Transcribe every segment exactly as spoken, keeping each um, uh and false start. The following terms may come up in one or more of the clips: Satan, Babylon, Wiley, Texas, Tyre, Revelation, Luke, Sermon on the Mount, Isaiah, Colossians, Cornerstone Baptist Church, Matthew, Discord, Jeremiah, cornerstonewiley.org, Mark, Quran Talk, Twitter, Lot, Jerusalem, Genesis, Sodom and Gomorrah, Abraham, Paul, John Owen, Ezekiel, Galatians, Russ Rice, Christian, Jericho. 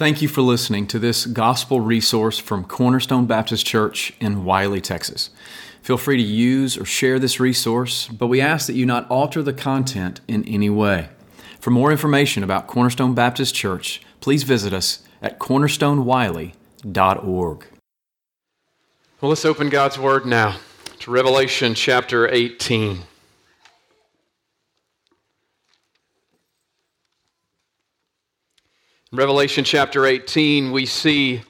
Thank you for listening to this gospel resource from Cornerstone Baptist Church in Wiley, Texas. Feel free to use or share this resource, but we ask that you not alter the content in any way. For more information about Cornerstone Baptist Church, please visit us at cornerstone wiley dot org. Well, let's open God's Word now to Revelation chapter eighteen. In Revelation chapter eighteen, we see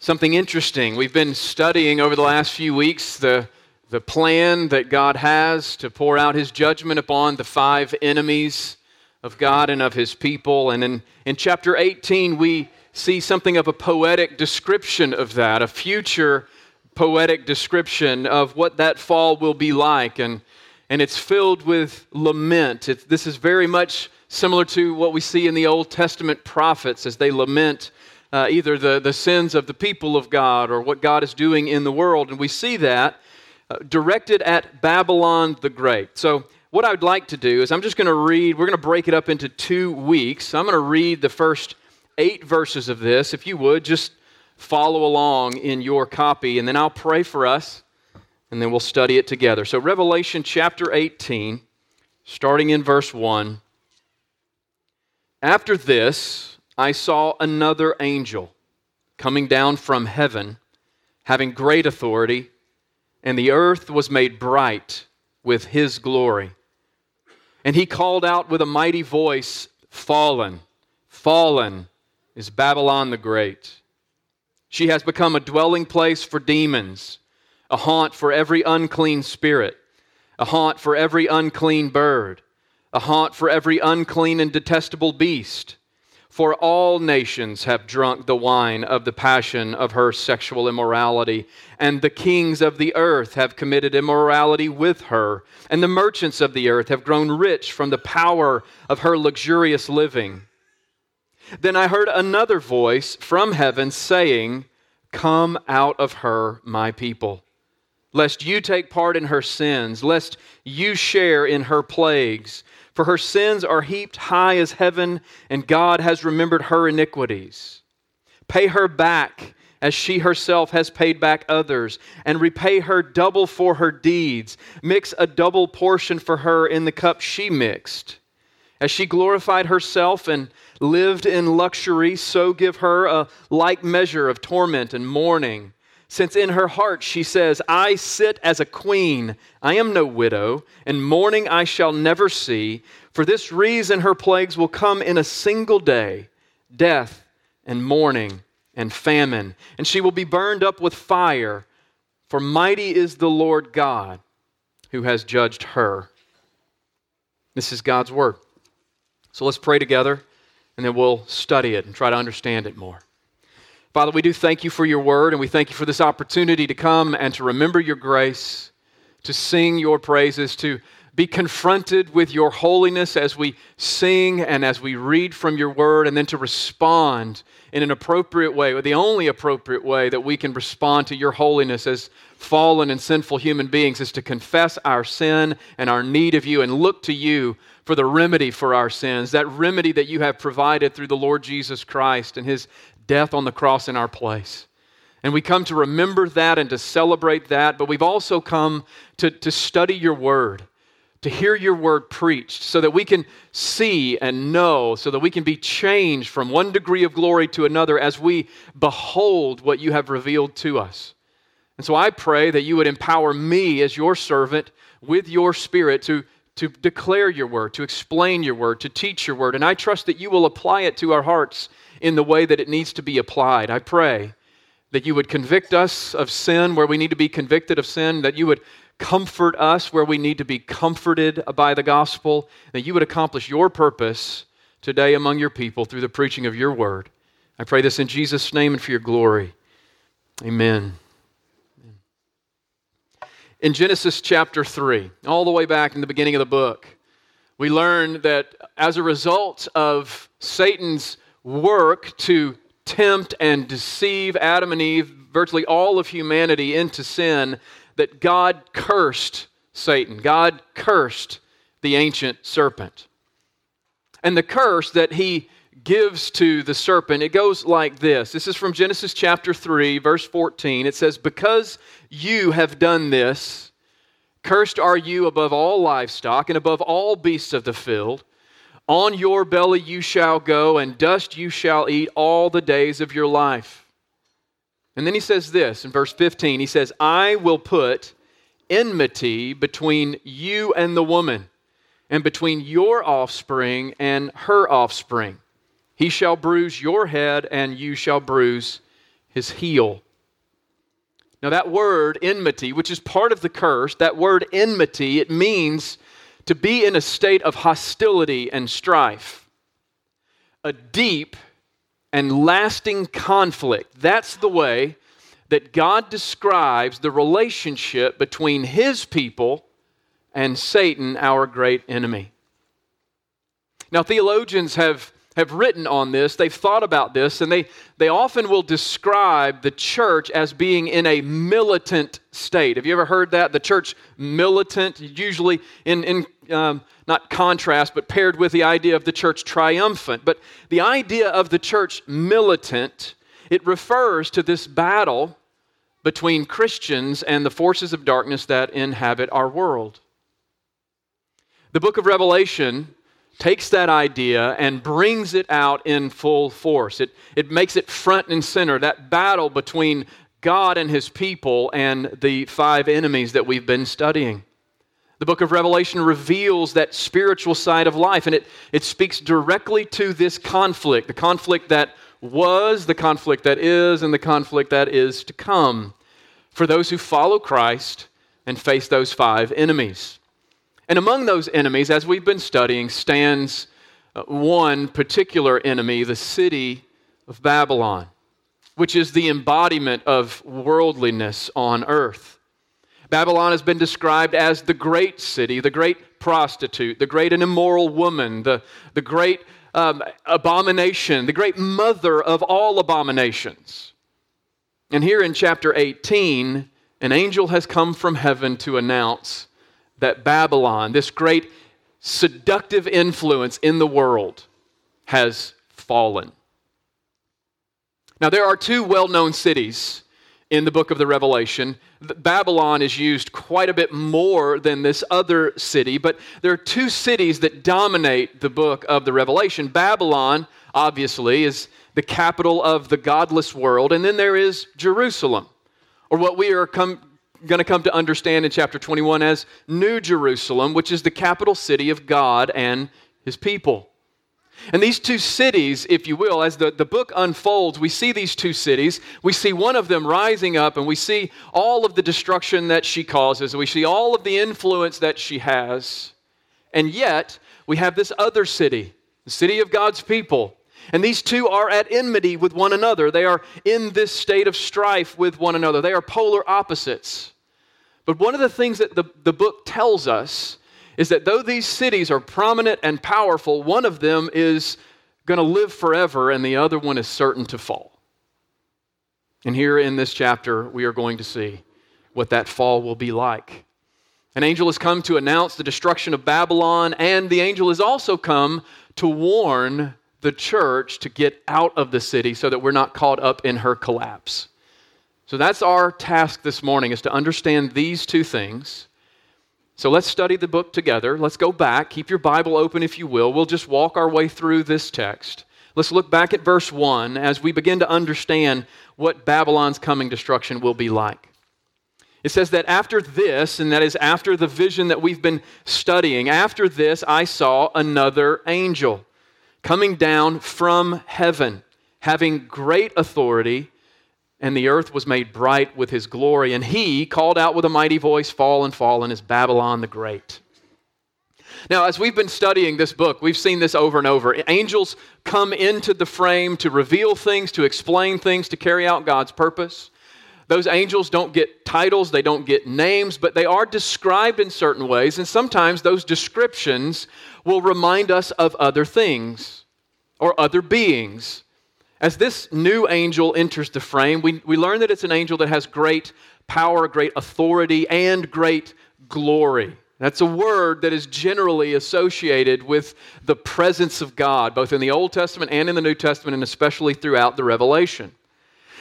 something interesting. We've been studying over the last few weeks the, the plan that God has to pour out His judgment upon the five enemies of God and of His people. And in, in chapter eighteen, we see something of a poetic description of that, a future poetic description of what that fall will be like. And, and it's filled with lament. It, this is very much similar to what we see in the Old Testament prophets as they lament uh, either the, the sins of the people of God or what God is doing in the world. And we see that uh, directed at Babylon the Great. So what I would like to do is I'm just going to read, we're going to break it up into two weeks. So I'm going to read the first eight verses of this. If you would, just follow along in your copy, and then I'll pray for us, and then we'll study it together. So Revelation chapter eighteen, starting in verse one. After this, I saw another angel coming down from heaven, having great authority, and the earth was made bright with his glory. And he called out with a mighty voice, "Fallen, fallen is Babylon the Great. She has become a dwelling place for demons, a haunt for every unclean spirit, a haunt for every unclean bird, a haunt for every unclean and detestable beast. For all nations have drunk the wine of the passion of her sexual immorality, and the kings of the earth have committed immorality with her, and the merchants of the earth have grown rich from the power of her luxurious living." Then I heard another voice from heaven saying, "Come out of her, my people, lest you take part in her sins, lest you share in her plagues. For her sins are heaped high as heaven, and God has remembered her iniquities. Pay her back as she herself has paid back others, and repay her double for her deeds. Mix a double portion for her in the cup she mixed. As she glorified herself and lived in luxury, so give her a like measure of torment and mourning. Since in her heart she says, 'I sit as a queen, I am no widow, and mourning I shall never see.' For this reason her plagues will come in a single day, death and mourning and famine, and she will be burned up with fire. For mighty is the Lord God who has judged her." This is God's word. So let's pray together, and then we'll study it and try to understand it more. Father, we do thank you for your word, and we thank you for this opportunity to come and to remember your grace, to sing your praises, to be confronted with your holiness as we sing and as we read from your word, and then to respond in an appropriate way, or the only appropriate way that we can respond to your holiness as fallen and sinful human beings is to confess our sin and our need of you and look to you for the remedy for our sins, that remedy that you have provided through the Lord Jesus Christ and his death on the cross in our place. And we come to remember that and to celebrate that, but we've also come to, to study your word, to hear your word preached, so that we can see and know, so that we can be changed from one degree of glory to another as we behold what you have revealed to us. And so I pray that you would empower me as your servant with your spirit to to declare your word, to explain your word, to teach your word. And I trust that you will apply it to our hearts in the way that it needs to be applied. I pray that you would convict us of sin where we need to be convicted of sin, that you would comfort us where we need to be comforted by the gospel, that you would accomplish your purpose today among your people through the preaching of your word. I pray this in Jesus' name and for your glory. Amen. In Genesis chapter three, all the way back in the beginning of the book, we learn that as a result of Satan's work to tempt and deceive Adam and Eve, virtually all of humanity, into sin, that God cursed Satan. God cursed the ancient serpent. And the curse that he gives to the serpent, it goes like this. This is from Genesis chapter three, verse fourteen. It says, "Because you have done this, cursed are you above all livestock and above all beasts of the field. On your belly you shall go, and dust you shall eat all the days of your life." And then he says this in verse fifteen. He says, "I will put enmity between you and the woman, and between your offspring and her offspring. He shall bruise your head, and you shall bruise his heel." Now that word enmity, which is part of the curse, that word enmity, it means to be in a state of hostility and strife. A deep and lasting conflict. That's the way that God describes the relationship between His people and Satan, our great enemy. Now, theologians have, have written on this, they've thought about this, and they, they often will describe the church as being in a militant state. Have you ever heard that? The church militant, usually in, in um, not contrast, but paired with the idea of the church triumphant. But the idea of the church militant, it refers to this battle between Christians and the forces of darkness that inhabit our world. The book of Revelation takes that idea and brings it out in full force. It, it makes it front and center, that battle between God and His people and the five enemies that we've been studying. The book of Revelation reveals that spiritual side of life, and it, it speaks directly to this conflict, the conflict that was, the conflict that is, and the conflict that is to come for those who follow Christ and face those five enemies. And among those enemies, as we've been studying, stands one particular enemy, the city of Babylon, which is the embodiment of worldliness on earth. Babylon has been described as the great city, the great prostitute, the great and immoral woman, the, the great um, abomination, the great mother of all abominations. And here in chapter eighteen, an angel has come from heaven to announce that Babylon, this great seductive influence in the world, has fallen. Now, there are two well-known cities in the book of the Revelation. Babylon is used quite a bit more than this other city, but there are two cities that dominate the book of the Revelation. Babylon, obviously, is the capital of the godless world, and then there is Jerusalem, or what we are come. going to come to understand in chapter twenty-one as New Jerusalem, which is the capital city of God and His people. And these two cities, if you will, as the, the book unfolds, we see these two cities. We see one of them rising up, and we see all of the destruction that she causes, and we see all of the influence that she has. And yet, we have this other city, the city of God's people. And these two are at enmity with one another. They are in this state of strife with one another. They are polar opposites. But one of the things that the, the book tells us is that though these cities are prominent and powerful, one of them is going to live forever and the other one is certain to fall. And here in this chapter, we are going to see what that fall will be like. An angel has come to announce the destruction of Babylon, and the angel has also come to warn the church to get out of the city so that we're not caught up in her collapse. So that's our task this morning, is to understand these two things. So let's study the book together. Let's go back. Keep your Bible open if you will. We'll just walk our way through this text. Let's look back at verse one as we begin to understand what Babylon's coming destruction will be like. It says that after this, and that is after the vision that we've been studying, after this I saw another angel coming down from heaven, having great authority, and the earth was made bright with his glory. And he called out with a mighty voice, "Fallen, fallen is Babylon the Great." Now, as we've been studying this book, we've seen this over and over. Angels come into the frame to reveal things, to explain things, to carry out God's purpose. Those angels don't get titles, they don't get names, but they are described in certain ways, and sometimes those descriptions will remind us of other things or other beings. As this new angel enters the frame, we, we learn that it's an angel that has great power, great authority, and great glory. That's a word that is generally associated with the presence of God, both in the Old Testament and in the New Testament, and especially throughout the Revelation.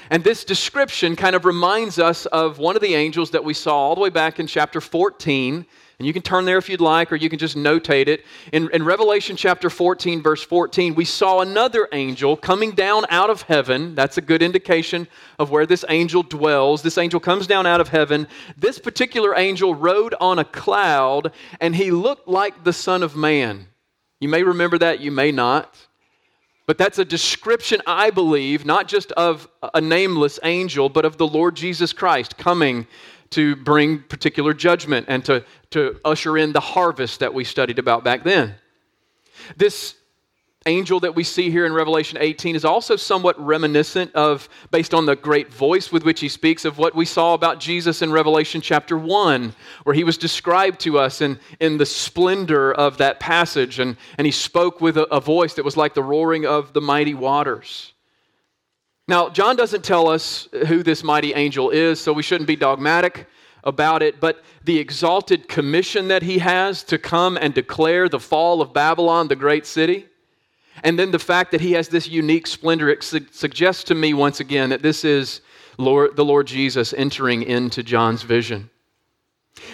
And this description kind of reminds us of one of the angels that we saw all the way back in chapter fourteen. And you can turn there if you'd like, or you can just notate it. In, in Revelation chapter fourteen, verse fourteen, we saw another angel coming down out of heaven. That's a good indication of where this angel dwells. This angel comes down out of heaven. This particular angel rode on a cloud, and he looked like the Son of Man. You may remember that, you may not. But that's a description, I believe, not just of a nameless angel, but of the Lord Jesus Christ coming to bring particular judgment and to, to usher in the harvest that we studied about back then. This angel that we see here in Revelation eighteen is also somewhat reminiscent of, based on the great voice with which he speaks, of what we saw about Jesus in Revelation chapter one, where he was described to us in, in the splendor of that passage, and, and he spoke with a, a voice that was like the roaring of the mighty waters. Now, John doesn't tell us who this mighty angel is, so we shouldn't be dogmatic about it, but the exalted commission that he has to come and declare the fall of Babylon, the great city, and then the fact that he has this unique splendor, it su- suggests to me once again that this is Lord, the Lord Jesus entering into John's vision.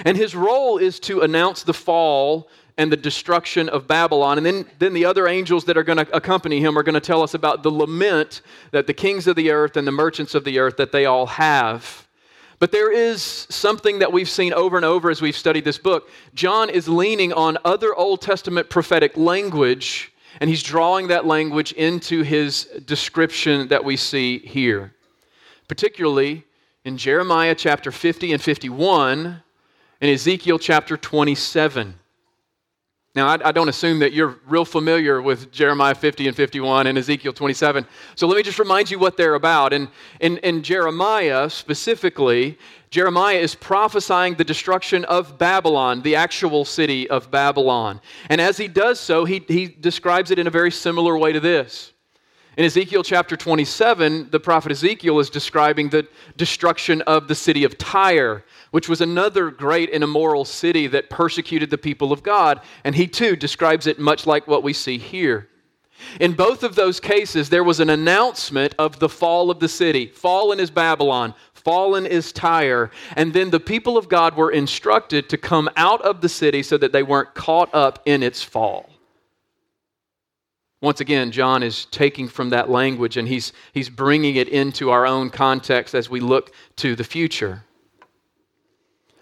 And his role is to announce the fall and the destruction of Babylon. And then, then the other angels that are going to accompany him are going to tell us about the lament that the kings of the earth and the merchants of the earth, that they all have. But there is something that we've seen over and over as we've studied this book. John is leaning on other Old Testament prophetic language, and he's drawing that language into his description that we see here. Particularly in Jeremiah chapter fifty and fifty-one, in Ezekiel chapter twenty-seven. Now, I, I don't assume that you're real familiar with Jeremiah fifty and fifty-one and Ezekiel twenty-seven. So let me just remind you what they're about. And in, in Jeremiah specifically, Jeremiah is prophesying the destruction of Babylon, the actual city of Babylon. And as he does so, he, he describes it in a very similar way to this. In Ezekiel chapter twenty-seven, the prophet Ezekiel is describing the destruction of the city of Tyre, which was another great and immoral city that persecuted the people of God. And he too describes it much like what we see here. In both of those cases, there was an announcement of the fall of the city. Fallen is Babylon, fallen is Tyre. And then the people of God were instructed to come out of the city so that they weren't caught up in its fall. Once again, John is taking from that language and he's, he's bringing it into our own context as we look to the future.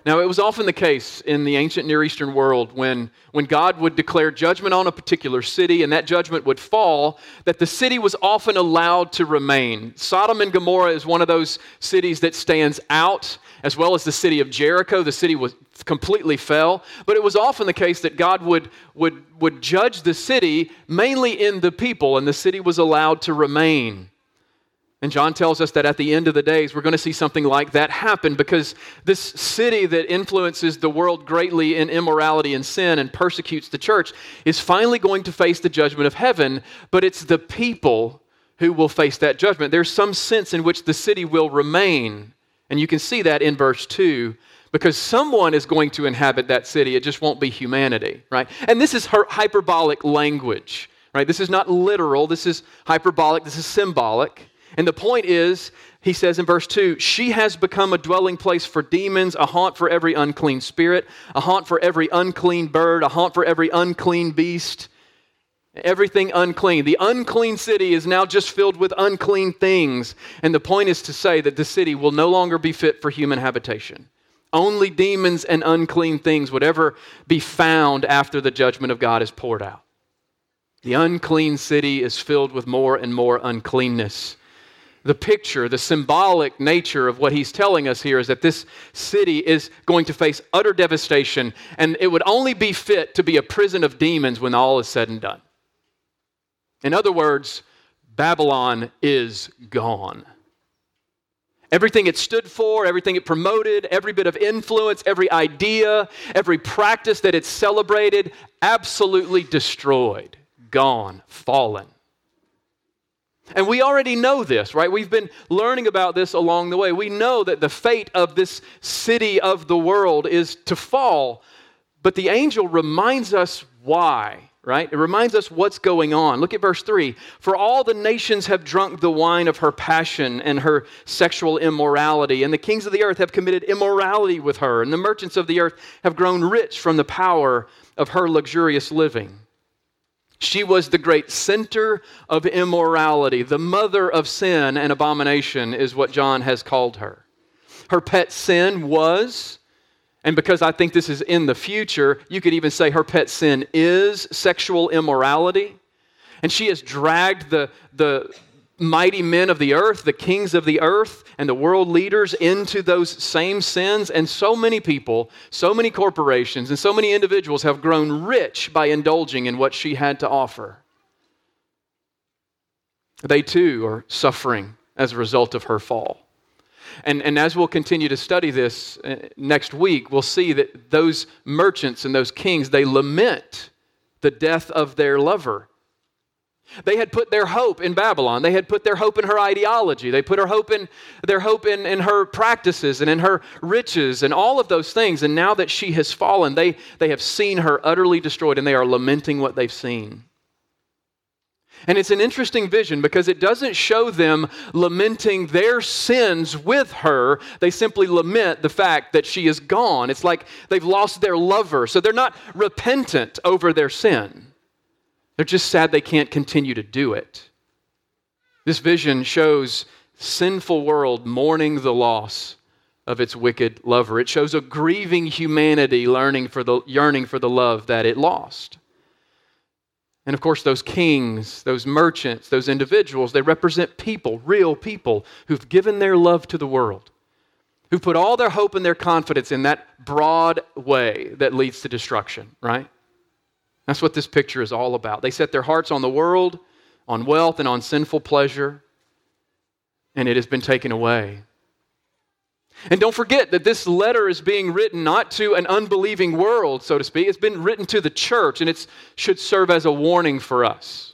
Now, it was often the case in the ancient Near Eastern world when, when God would declare judgment on a particular city and that judgment would fall, that the city was often allowed to remain. Sodom and Gomorrah is one of those cities that stands out, as well as the city of Jericho. The city was completely fell, but it was often the case that God would, would, would judge the city mainly in the people, and the city was allowed to remain. And John tells us that at the end of the days, we're going to see something like that happen, because this city that influences the world greatly in immorality and sin and persecutes the church is finally going to face the judgment of heaven, but it's the people who will face that judgment. There's some sense in which the city will remain, and you can see that in verse two, because someone is going to inhabit that city. It just won't be humanity, right? And this is hyperbolic language, right? This is not literal. This is hyperbolic. This is symbolic. And the point is, he says in verse two, she has become a dwelling place for demons, a haunt for every unclean spirit, a haunt for every unclean bird, a haunt for every unclean beast, everything unclean. The unclean city is now just filled with unclean things. And the point is to say that the city will no longer be fit for human habitation. Only demons and unclean things would ever be found after the judgment of God is poured out. The unclean city is filled with more and more uncleanness. The picture, the symbolic nature of what he's telling us here is that this city is going to face utter devastation, and it would only be fit to be a prison of demons when all is said and done. In other words, Babylon is gone. Everything it stood for, everything it promoted, every bit of influence, every idea, every practice that it celebrated, absolutely destroyed, gone, fallen. And we already know this, right? We've been learning about this along the way. We know that the fate of this city of the world is to fall, But the angel reminds us why, right? It reminds us what's going on. Look at verse three. For all the nations have drunk the wine of her passion and her sexual immorality, and the kings of the earth have committed immorality with her, and the merchants of the earth have grown rich from the power of her luxurious living. She was the great center of immorality, the mother of sin and abomination is what John has called her. Her pet sin was, and because I think this is in the future, you could even say her pet sin is sexual immorality. And she has dragged the, the mighty men of the earth, the kings of the earth, and the world leaders into those same sins. And so many people, so many corporations, and so many individuals have grown rich by indulging in what she had to offer. They too are suffering as a result of her fall. And, and as we'll continue to study this next week, we'll see that those merchants and those kings, they lament the death of their lover. They had put their hope in Babylon. They had put their hope in her ideology. They put her hope in, their hope in, in her practices and in her riches and all of those things. And now that she has fallen, they, they have seen her utterly destroyed, and they are lamenting what they've seen. And it's an interesting vision because it doesn't show them lamenting their sins with her. They simply lament the fact that she is gone. It's like they've lost their lover. So they're not repentant over their sin. They're just sad they can't continue to do it. This vision shows a sinful world mourning the loss of its wicked lover. It shows a grieving humanity yearning for the, yearning for the love that it lost. And of course, those kings, those merchants, those individuals, they represent people, real people, who've given their love to the world, who put all their hope and their confidence in that broad way that leads to destruction, right? That's what this picture is all about. They set their hearts on the world, on wealth, and on sinful pleasure, and it has been taken away. And don't forget that this letter is being written not to an unbelieving world, so to speak. It's been written to the church, and it should serve as a warning for us.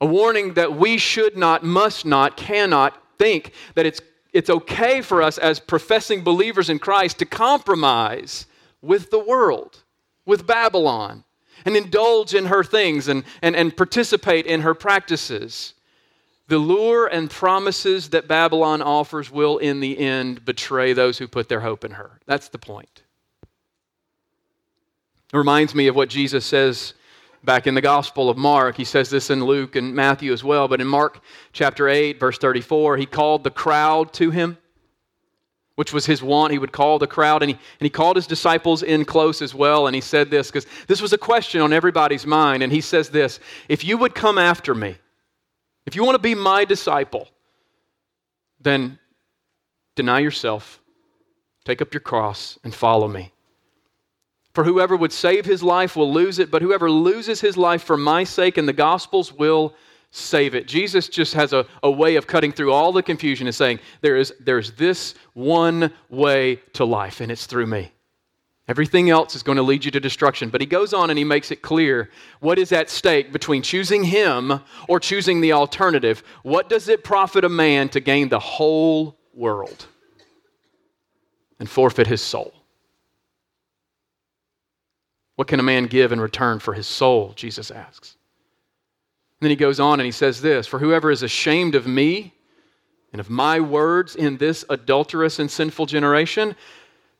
A warning that we should not, must not, cannot think that it's, it's okay for us as professing believers in Christ to compromise with the world, with Babylon, and indulge in her things and, and, and participate in her practices. The lure and promises that Babylon offers will, in the end, betray those who put their hope in her. That's the point. It reminds me of what Jesus says back in the Gospel of Mark. He says this in Luke and Matthew as well, but in Mark chapter eight, verse thirty-four, he called the crowd to him, which was his want. He would call the crowd, and he, and he called his disciples in close as well, and he said this, because this was a question on everybody's mind, and he says this, if you would come after me, if you want to be my disciple, then deny yourself, take up your cross, and follow me. For whoever would save his life will lose it, but whoever loses his life for my sake and the gospel's will save it. Jesus just has a, a way of cutting through all the confusion and saying, there is, there's this one way to life, and it's through me. Everything else is going to lead you to destruction. But he goes on and he makes it clear what is at stake between choosing him or choosing the alternative. What does it profit a man to gain the whole world and forfeit his soul? What can a man give in return for his soul, Jesus asks. And then he goes on and he says this, for whoever is ashamed of me and of my words in this adulterous and sinful generation,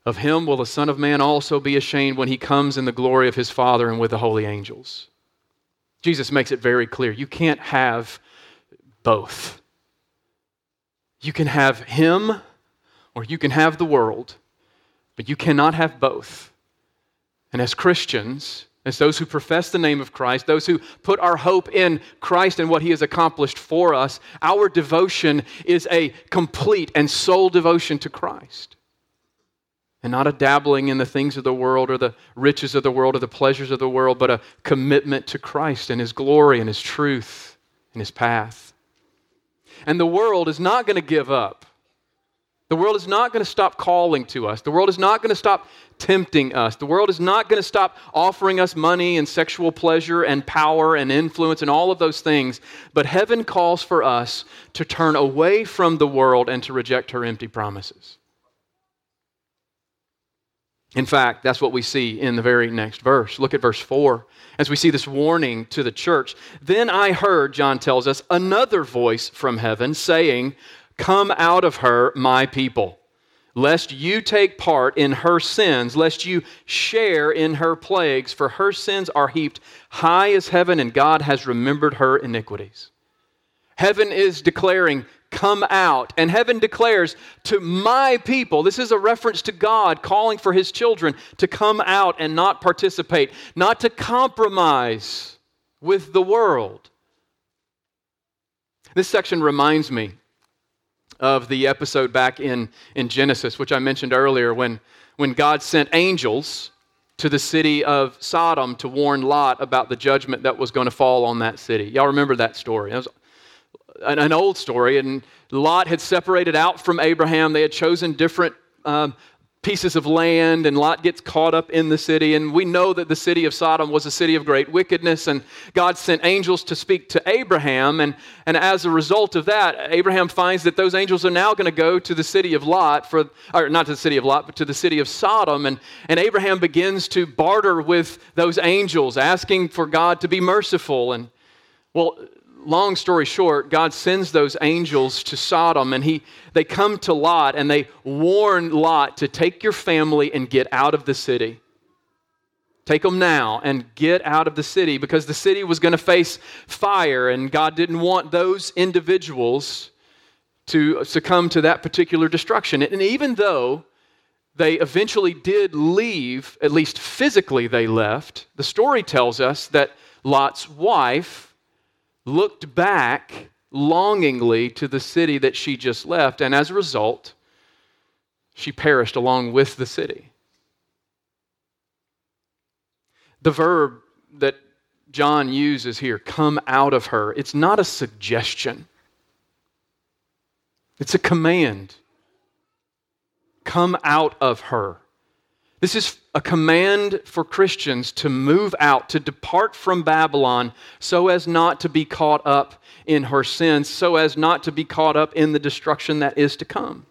of him will the Son of Man also be ashamed when he comes in the glory of his Father and with the holy angels. Jesus makes it very clear. You can't have both. You can have him or you can have the world, but you cannot have both. And as Christians, as those who profess the name of Christ, those who put our hope in Christ and what he has accomplished for us, our devotion is a complete and sole devotion to Christ. And not a dabbling in the things of the world or the riches of the world or the pleasures of the world, but a commitment to Christ and his glory and his truth and his path. And the world is not going to give up. The world is not going to stop calling to us. The world is not going to stop tempting us. The world is not going to stop offering us money and sexual pleasure and power and influence and all of those things. But heaven calls for us to turn away from the world and to reject her empty promises. In fact, that's what we see in the very next verse. Look at verse four. As we see this warning to the church, then I heard, John tells us, another voice from heaven saying, come out of her, my people, lest you take part in her sins, lest you share in her plagues, for her sins are heaped high as heaven, and God has remembered her iniquities. Heaven is declaring, come out. And heaven declares to my people, this is a reference to God calling for his children to come out and not participate, not to compromise with the world. This section reminds me of the episode back in, in Genesis, which I mentioned earlier, when, when God sent angels to the city of Sodom to warn Lot about the judgment that was going to fall on that city. Y'all remember that story. It was an, an old story, and Lot had separated out from Abraham. They had chosen different um, pieces of land, and Lot gets caught up in the city, and we know that the city of Sodom was a city of great wickedness, and God sent angels to speak to Abraham, and, and as a result of that, Abraham finds that those angels are now going to go to the city of Lot, for, or not to the city of Lot, but to the city of Sodom, and, and Abraham begins to barter with those angels, asking for God to be merciful, and well, long story short, God sends those angels to Sodom, and he they come to Lot, and they warn Lot to take your family and get out of the city. Take them now and get out of the city, because the city was going to face fire, and God didn't want those individuals to succumb to that particular destruction. And even though they eventually did leave, at least physically they left, the story tells us that Lot's wife looked back longingly to the city that she just left, and as a result, she perished along with the city. The verb that John uses here, come out of her, it's not a suggestion. It's a command. Come out of her. This is a command for Christians to move out, to depart from Babylon so as not to be caught up in her sins, so as not to be caught up in the destruction that is to come.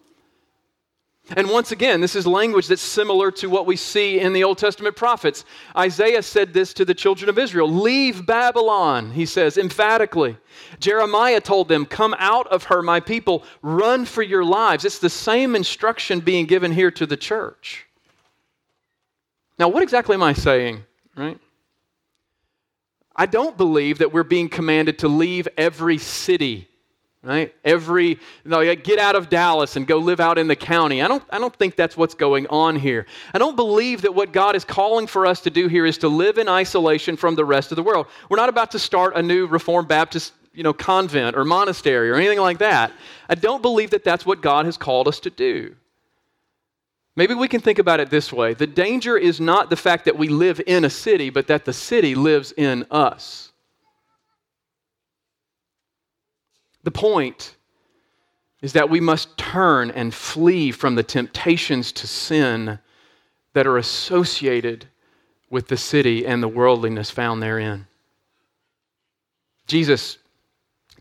And once again, this is language that's similar to what we see in the Old Testament prophets. Isaiah said this to the children of Israel, leave Babylon, he says emphatically. Jeremiah told them, come out of her, my people, run for your lives. It's the same instruction being given here to the church. Now, what exactly am I saying, right? I don't believe that we're being commanded to leave every city, right? Every, no, get out of Dallas and go live out in the county. I don't, I don't think that's what's going on here. I don't believe that what God is calling for us to do here is to live in isolation from the rest of the world. We're not about to start a new Reformed Baptist, you know, convent or monastery or anything like that. I don't believe that that's what God has called us to do. Maybe we can think about it this way. The danger is not the fact that we live in a city, but that the city lives in us. The point is that we must turn and flee from the temptations to sin that are associated with the city and the worldliness found therein. Jesus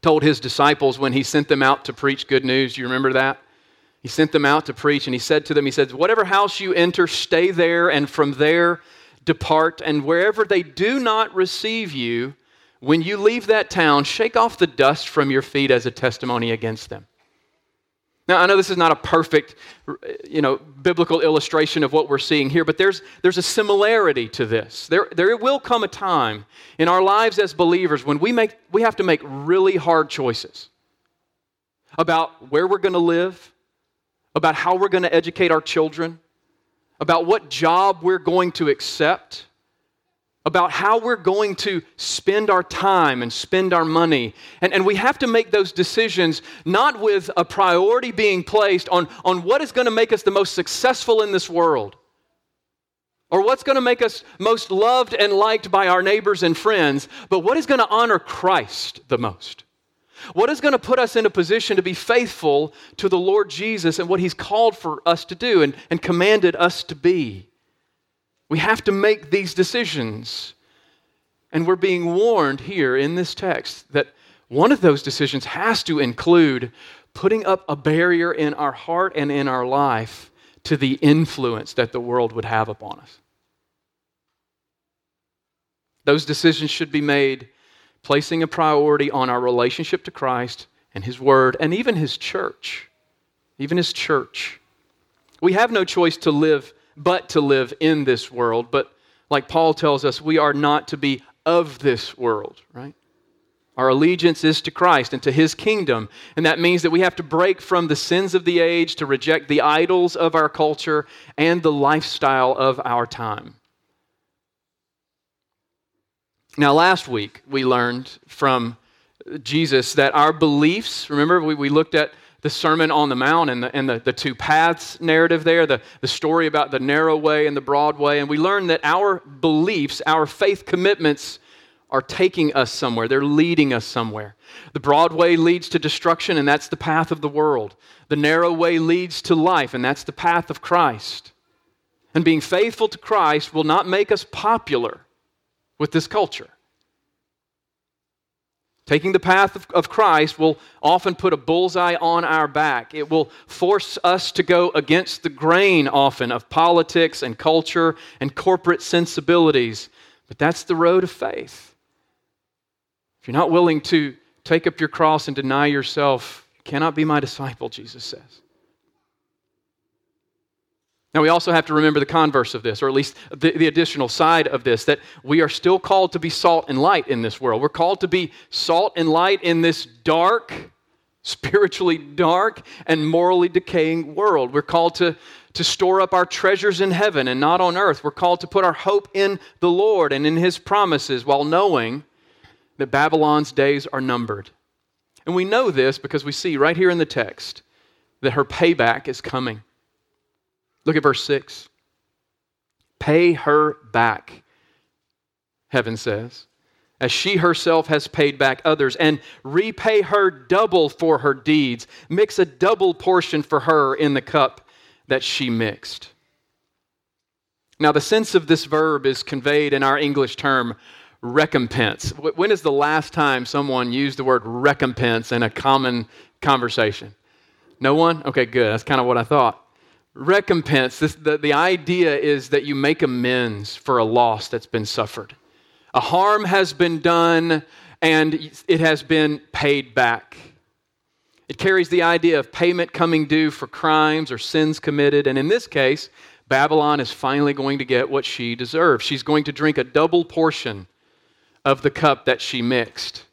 told his disciples when he sent them out to preach good news, you remember that? He sent them out to preach, and he said to them, he said, whatever house you enter, stay there, and from there depart. And wherever they do not receive you, when you leave that town, shake off the dust from your feet as a testimony against them. Now, I know this is not a perfect, you know, biblical illustration of what we're seeing here, but there's there's a similarity to this. There, there will come a time in our lives as believers when we make we have to make really hard choices about where we're going to live, about how we're going to educate our children, about what job we're going to accept, about how we're going to spend our time and spend our money. And, and we have to make those decisions not with a priority being placed on, on what is going to make us the most successful in this world, or what's going to make us most loved and liked by our neighbors and friends, but what is going to honor Christ the most. What is going to put us in a position to be faithful to the Lord Jesus and what he's called for us to do and, and commanded us to be? We have to make these decisions. And we're being warned here in this text that one of those decisions has to include putting up a barrier in our heart and in our life to the influence that the world would have upon us. Those decisions should be made placing a priority on our relationship to Christ and His Word and even His church. Even His church. We have no choice to live but to live in this world, but like Paul tells us, we are not to be of this world, right? Our allegiance is to Christ and to His kingdom, and that means that we have to break from the sins of the age, to reject the idols of our culture and the lifestyle of our time. Now, last week, we learned from Jesus that our beliefs, remember, we, we looked at the Sermon on the Mount and the, and the, the two paths narrative there, the, the story about the narrow way and the broad way, and we learned that our beliefs, our faith commitments are taking us somewhere. They're leading us somewhere. The broad way leads to destruction, and that's the path of the world. The narrow way leads to life, and that's the path of Christ. And being faithful to Christ will not make us popular with this culture. Taking the path of, of Christ will often put a bullseye on our back. It will force us to go against the grain often of politics and culture and corporate sensibilities. But that's the road of faith. If you're not willing to take up your cross and deny yourself, you cannot be my disciple, Jesus says. Now, we also have to remember the converse of this, or at least the, the additional side of this, that we are still called to be salt and light in this world. We're called to be salt and light in this dark, spiritually dark, and morally decaying world. We're called to, to store up our treasures in heaven and not on earth. We're called to put our hope in the Lord and in His promises, while knowing that Babylon's days are numbered. And we know this because we see right here in the text that her payback is coming. Look at verse six. Pay her back, heaven says, as she herself has paid back others, and repay her double for her deeds. Mix a double portion for her in the cup that she mixed. Now, the sense of this verb is conveyed in our English term, recompense. When is the last time someone used the word recompense in a common conversation? No one? Okay, good. That's kind of what I thought. Recompense, this, the, the idea is that you make amends for a loss that's been suffered. A harm has been done and it has been paid back. It carries the idea of payment coming due for crimes or sins committed. And in this case, Babylon is finally going to get what she deserves. She's going to drink a double portion of the cup that she mixed.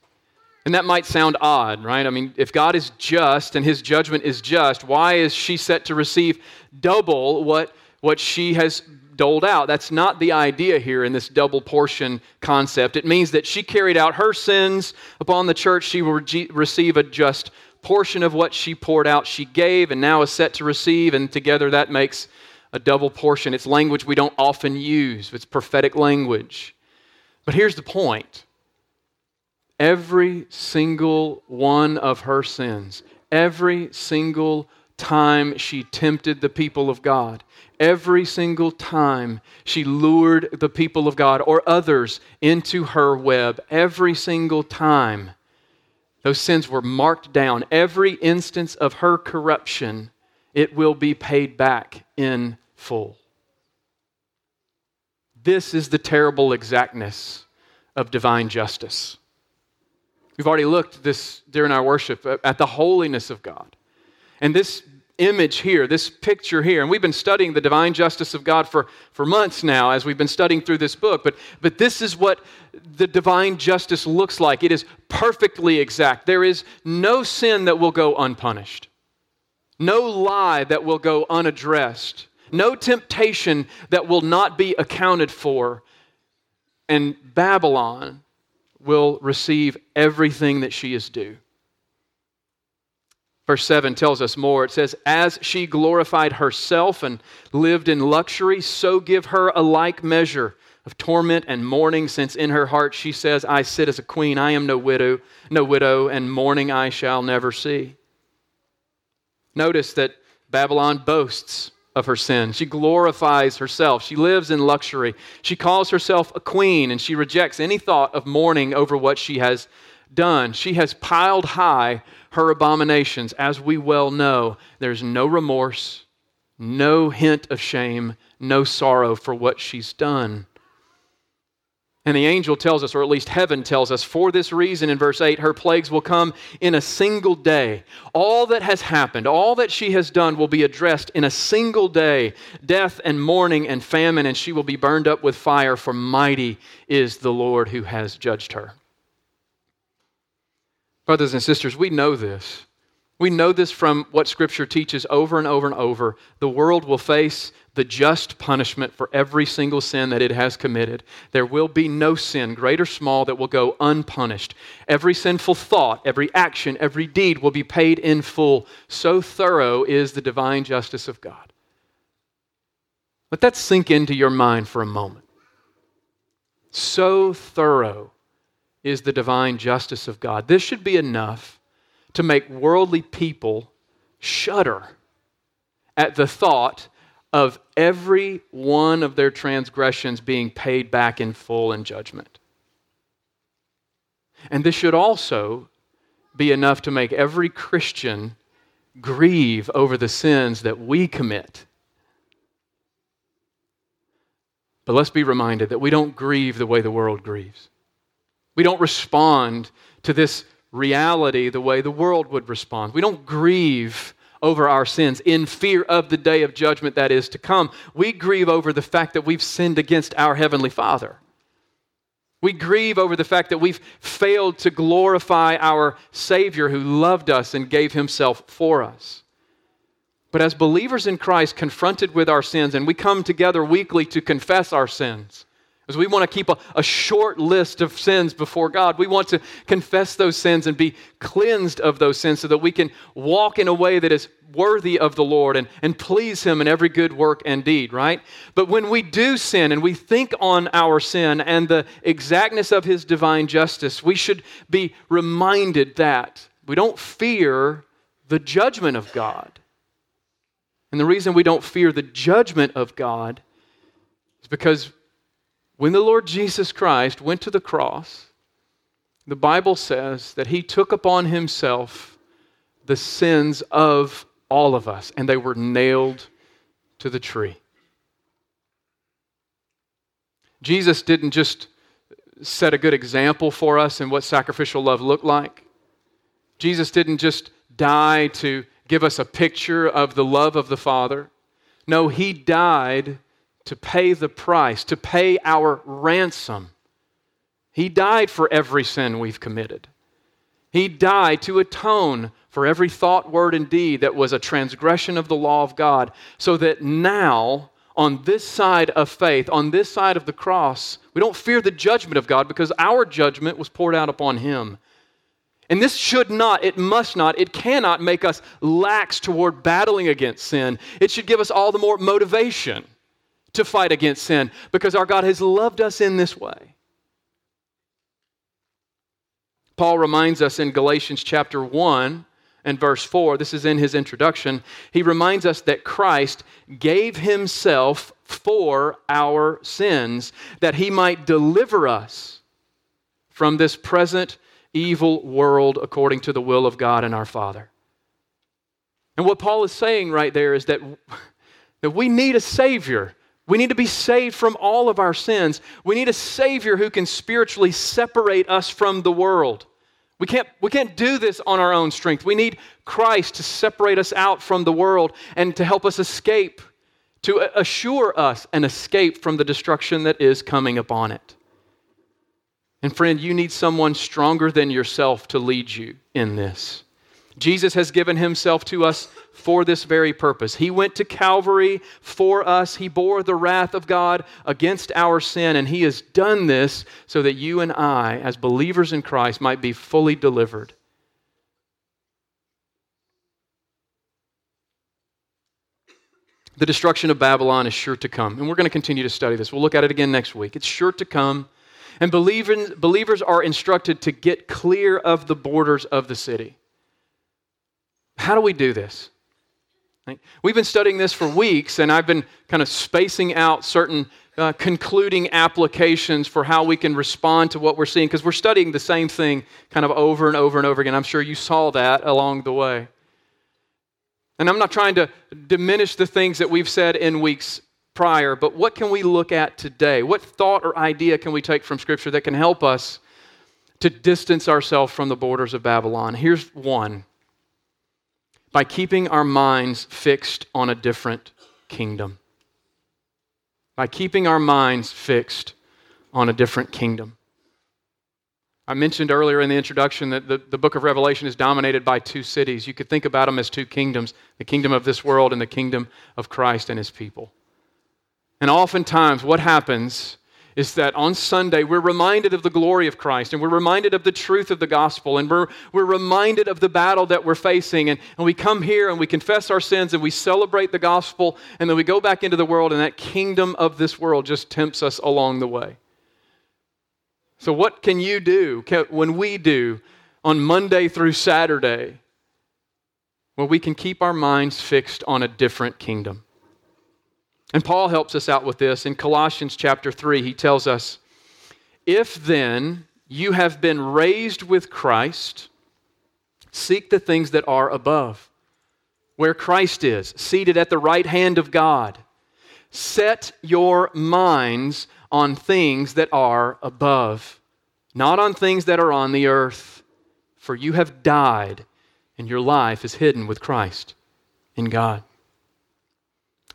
And that might sound odd, right? I mean, if God is just and His judgment is just, why is she set to receive double what, what she has doled out? That's not the idea here in this double portion concept. It means that she carried out her sins upon the church. She will re- receive a just portion of what she poured out, she gave, and now is set to receive, and together that makes a double portion. It's language we don't often use. It's prophetic language. But here's the point. Every single one of her sins, every single time she tempted the people of God, every single time she lured the people of God or others into her web, every single time those sins were marked down, every instance of her corruption, it will be paid back in full. This is the terrible exactness of divine justice. We've already looked this during our worship at the holiness of God. And this image here, this picture here, and we've been studying the divine justice of God for, for months now as we've been studying through this book, but, but this is what the divine justice looks like. It is perfectly exact. There is no sin that will go unpunished, no lie that will go unaddressed, no temptation that will not be accounted for. And Babylon will receive everything that she is due. Verse seven tells us more. It says, as she glorified herself and lived in luxury, so give her a like measure of torment and mourning, since in her heart she says, I sit as a queen, I am no widow, no widow, and mourning I shall never see. Notice that Babylon boasts of her sin. She glorifies herself. She lives in luxury. She calls herself a queen, and she rejects any thought of mourning over what she has done. She has piled high her abominations. As we well know, there's no remorse, No hint of shame, no sorrow for what she's done. And the angel tells us, or at least heaven tells us, for this reason in verse eight, her plagues will come in a single day. All that has happened, all that she has done will be addressed in a single day. Death and mourning and famine, and she will be burned up with fire, for mighty is the Lord who has judged her. Brothers and sisters, we know this. We know this from what Scripture teaches over and over and over. The world will face the just punishment for every single sin that it has committed. There will be no sin, great or small, that will go unpunished. Every sinful thought, every action, every deed will be paid in full. So thorough is the divine justice of God. Let that sink into your mind for a moment. So thorough is the divine justice of God. This should be enough to make worldly people shudder at the thought of every one of their transgressions being paid back in full in judgment. And this should also be enough to make every Christian grieve over the sins that we commit. But let's be reminded that we don't grieve the way the world grieves. We don't respond to this reality the way the world would respond. We don't grieve over our sins in fear of the day of judgment that is to come. We grieve over the fact that we've sinned against our Heavenly Father. We grieve over the fact that we've failed to glorify our Savior who loved us and gave Himself for us. But as believers in Christ, confronted with our sins, and we come together weekly to confess our sins, because we want to keep a, a short list of sins before God. We want to confess those sins and be cleansed of those sins so that we can walk in a way that is worthy of the Lord and, and please Him in every good work and deed, right? But when we do sin and we think on our sin and the exactness of His divine justice, we should be reminded that we don't fear the judgment of God. And the reason we don't fear the judgment of God is because when the Lord Jesus Christ went to the cross, the Bible says that He took upon Himself the sins of all of us, and they were nailed to the tree. Jesus didn't just set a good example for us in what sacrificial love looked like. Jesus didn't just die to give us a picture of the love of the Father. No, He died to pay the price, to pay our ransom. He died for every sin we've committed. He died to atone for every thought, word, and deed that was a transgression of the law of God, so that now, on this side of faith, on this side of the cross, we don't fear the judgment of God because our judgment was poured out upon Him. And this should not, it must not, it cannot make us lax toward battling against sin. It should give us all the more motivation to fight against sin, because our God has loved us in this way. Paul reminds us in Galatians chapter one and verse four, this is in his introduction, he reminds us that Christ gave Himself for our sins, that He might deliver us from this present evil world according to the will of God and our Father. And what Paul is saying right there is that, that we need a Savior. We need to be saved from all of our sins. We need a Savior who can spiritually separate us from the world. We can't, we can't do this on our own strength. We need Christ to separate us out from the world and to help us escape, to assure us an escape from the destruction that is coming upon it. And friend, you need someone stronger than yourself to lead you in this. Jesus has given Himself to us for this very purpose. He went to Calvary for us. He bore the wrath of God against our sin, and He has done this so that you and I, as believers in Christ, might be fully delivered. The destruction of Babylon is sure to come, and we're going to continue to study this. We'll look at it again next week. It's sure to come, and believers are instructed to get clear of the borders of the city. How do we do this? We've been studying this for weeks, and I've been kind of spacing out certain uh, concluding applications for how we can respond to what we're seeing, because we're studying the same thing kind of over and over and over again. I'm sure you saw that along the way. And I'm not trying to diminish the things that we've said in weeks prior, but what can we look at today? What thought or idea can we take from Scripture that can help us to distance ourselves from the borders of Babylon? Here's one. By keeping our minds fixed on a different kingdom. By keeping our minds fixed on a different kingdom. I mentioned earlier in the introduction that the, the book of Revelation is dominated by two cities. You could think about them as two kingdoms, the kingdom of this world and the kingdom of Christ and his people. And oftentimes what happens is that on Sunday we're reminded of the glory of Christ and we're reminded of the truth of the gospel and we're, we're reminded of the battle that we're facing, and, and we come here and we confess our sins and we celebrate the gospel, and then we go back into the world and that kingdom of this world just tempts us along the way. So what can you do when we do on Monday through Saturday? Well, we can keep our minds fixed on a different kingdom. And Paul helps us out with this. In Colossians chapter three, he tells us, "If then you have been raised with Christ, seek the things that are above, where Christ is, seated at the right hand of God. Set your minds on things that are above, not on things that are on the earth, for you have died, and your life is hidden with Christ in God."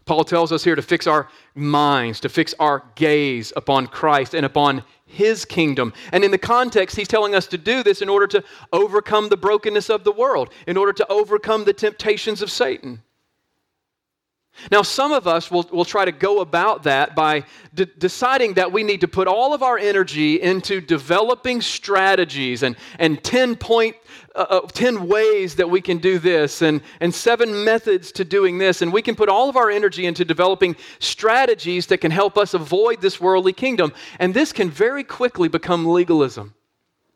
Paul tells us here to fix our minds, to fix our gaze upon Christ and upon his kingdom. And in the context, he's telling us to do this in order to overcome the brokenness of the world, in order to overcome the temptations of Satan. Now, some of us will, will try to go about that by de- deciding that we need to put all of our energy into developing strategies and, and ten, point, uh, ten ways that we can do this and, and seven methods to doing this. And we can put all of our energy into developing strategies that can help us avoid this worldly kingdom. And this can very quickly become legalism.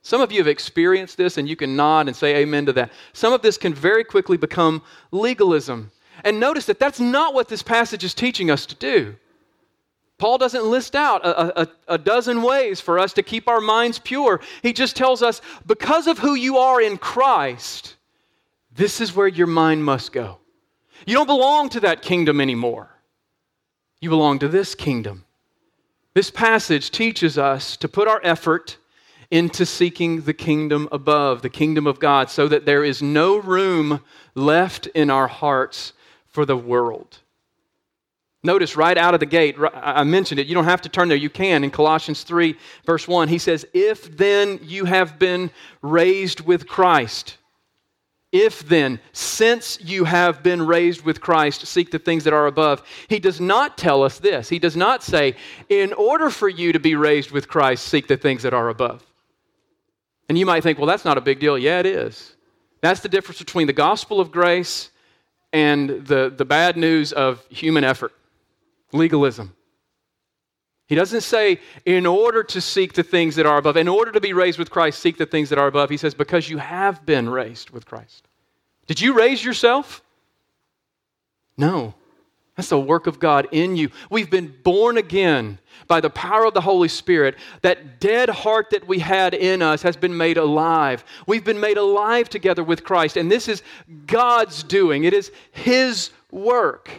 Some of you have experienced this, and you can nod and say amen to that. Some of this can very quickly become legalism. And notice that that's not what this passage is teaching us to do. Paul doesn't list out a, a, a dozen ways for us to keep our minds pure. He just tells us, because of who you are in Christ, this is where your mind must go. You don't belong to that kingdom anymore. You belong to this kingdom. This passage teaches us to put our effort into seeking the kingdom above, the kingdom of God, so that there is no room left in our hearts for the world. Notice right out of the gate, I mentioned it, you don't have to turn there, you can. In Colossians three, verse one, he says, "If then you have been raised with Christ, if then, since you have been raised with Christ, seek the things that are above." He does not tell us this. He does not say, in order for you to be raised with Christ, seek the things that are above. And you might think, well, that's not a big deal. Yeah, it is. That's the difference between the gospel of grace and the, the bad news of human effort, legalism. He doesn't say, in order to seek the things that are above, in order to be raised with Christ, seek the things that are above. He says, because you have been raised with Christ. Did you raise yourself? No. That's the work of God in you. We've been born again by the power of the Holy Spirit. That dead heart that we had in us has been made alive. We've been made alive together with Christ, and this is God's doing. It is his work,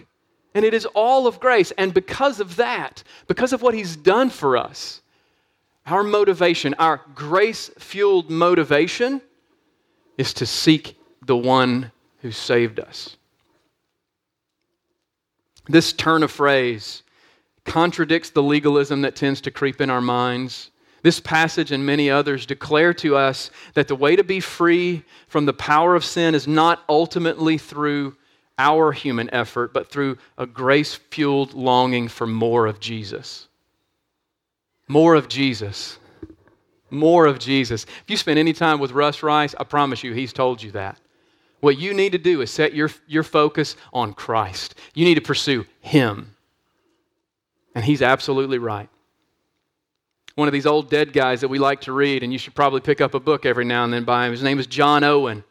and it is all of grace. And because of that, because of what he's done for us, our motivation, our grace-fueled motivation is to seek the one who saved us. This turn of phrase contradicts the legalism that tends to creep in our minds. This passage and many others declare to us that the way to be free from the power of sin is not ultimately through our human effort, but through a grace-fueled longing for more of Jesus. More of Jesus. More of Jesus. If you spend any time with Russ Rice, I promise you he's told you that. What you need to do is set your, your focus on Christ. You need to pursue him. And he's absolutely right. One of these old dead guys that we like to read, and you should probably pick up a book every now and then by him. His name is John Owen.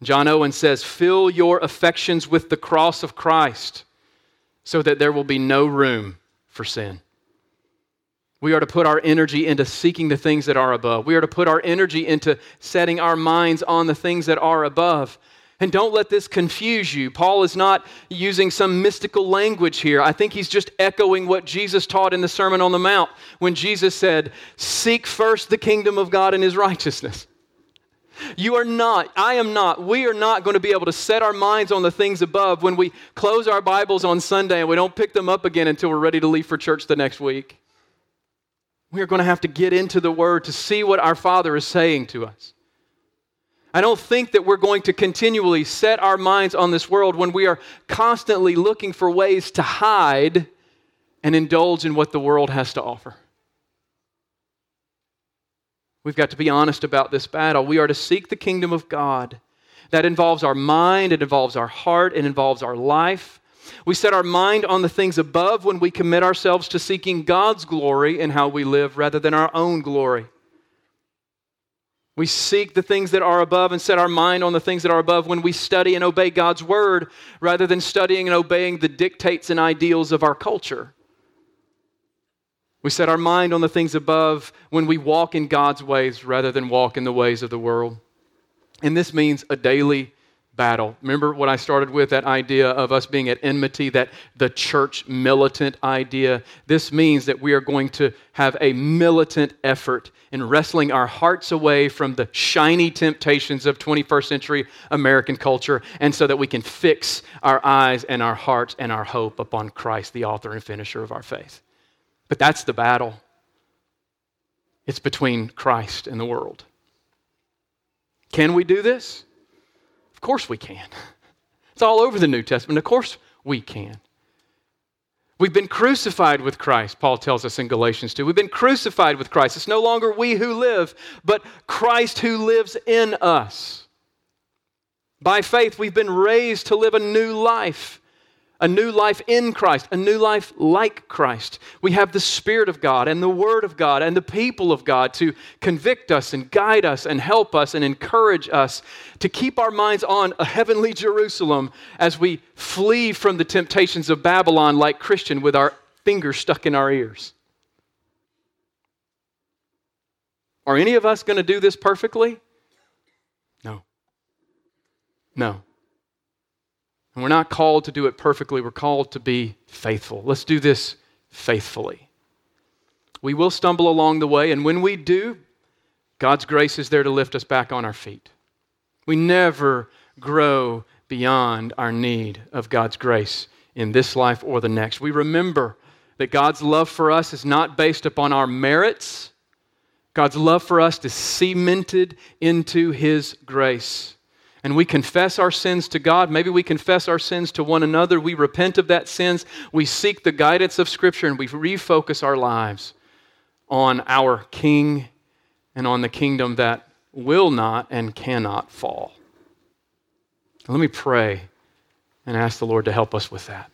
John Owen says, "Fill your affections with the cross of Christ so that there will be no room for sin." We are to put our energy into seeking the things that are above. We are to put our energy into setting our minds on the things that are above. And don't let this confuse you. Paul is not using some mystical language here. I think he's just echoing what Jesus taught in the Sermon on the Mount when Jesus said, seek first the kingdom of God and his righteousness. You are not, I am not, we are not going to be able to set our minds on the things above when we close our Bibles on Sunday and we don't pick them up again until we're ready to leave for church the next week. We are going to have to get into the Word to see what our Father is saying to us. I don't think that we're going to continually set our minds on this world when we are constantly looking for ways to hide and indulge in what the world has to offer. We've got to be honest about this battle. We are to seek the kingdom of God. That involves our mind, it involves our heart, it involves our life. We set our mind on the things above when we commit ourselves to seeking God's glory in how we live rather than our own glory. We seek the things that are above and set our mind on the things that are above when we study and obey God's word rather than studying and obeying the dictates and ideals of our culture. We set our mind on the things above when we walk in God's ways rather than walk in the ways of the world. And this means a daily battle. Remember what I started with, that idea of us being at enmity, that the church militant idea. This means that we are going to have a militant effort in wrestling our hearts away from the shiny temptations of twenty-first century American culture, and so that we can fix our eyes and our hearts and our hope upon Christ, the author and finisher of our faith. But that's the battle. It's between Christ and the world. Can we do this? Of course we can. It's all over the New Testament. Of course we can. We've been crucified with Christ, Paul tells us in Galatians two. We've been crucified with Christ. It's no longer we who live, but Christ who lives in us. By faith, we've been raised to live a new life, a new life in Christ, a new life like Christ. We have the Spirit of God and the Word of God and the people of God to convict us and guide us and help us and encourage us to keep our minds on a heavenly Jerusalem as we flee from the temptations of Babylon like Christian with our fingers stuck in our ears. Are any of us going to do this perfectly? No. No. And we're not called to do it perfectly. We're called to be faithful. Let's do this faithfully. We will stumble along the way, and when we do, God's grace is there to lift us back on our feet. We never grow beyond our need of God's grace in this life or the next. We remember that God's love for us is not based upon our merits. God's love for us is cemented into His grace. And we confess our sins to God. Maybe we confess our sins to one another. We repent of that sins. We seek the guidance of Scripture, and we refocus our lives on our King and on the kingdom that will not and cannot fall. Let me pray and ask the Lord to help us with that.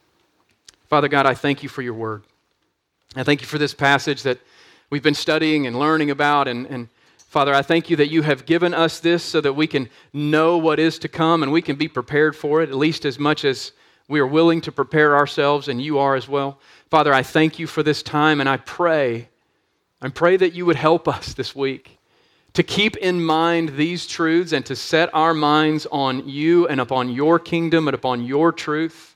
Father God, I thank you for your word. I thank you for this passage that we've been studying and learning about, and and Father, I thank you that you have given us this so that we can know what is to come and we can be prepared for it, at least as much as we are willing to prepare ourselves, and you are as well. Father, I thank you for this time, and I pray, I pray that you would help us this week to keep in mind these truths and to set our minds on you and upon your kingdom and upon your truth.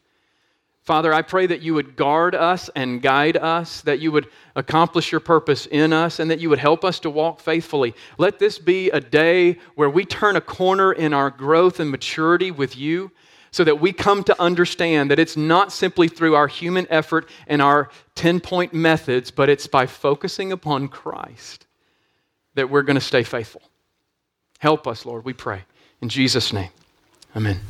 Father, I pray that you would guard us and guide us, that you would accomplish your purpose in us, and that you would help us to walk faithfully. Let this be a day where we turn a corner in our growth and maturity with you so that we come to understand that it's not simply through our human effort and our ten-point methods, but it's by focusing upon Christ that we're going to stay faithful. Help us, Lord, we pray. In Jesus' name, amen.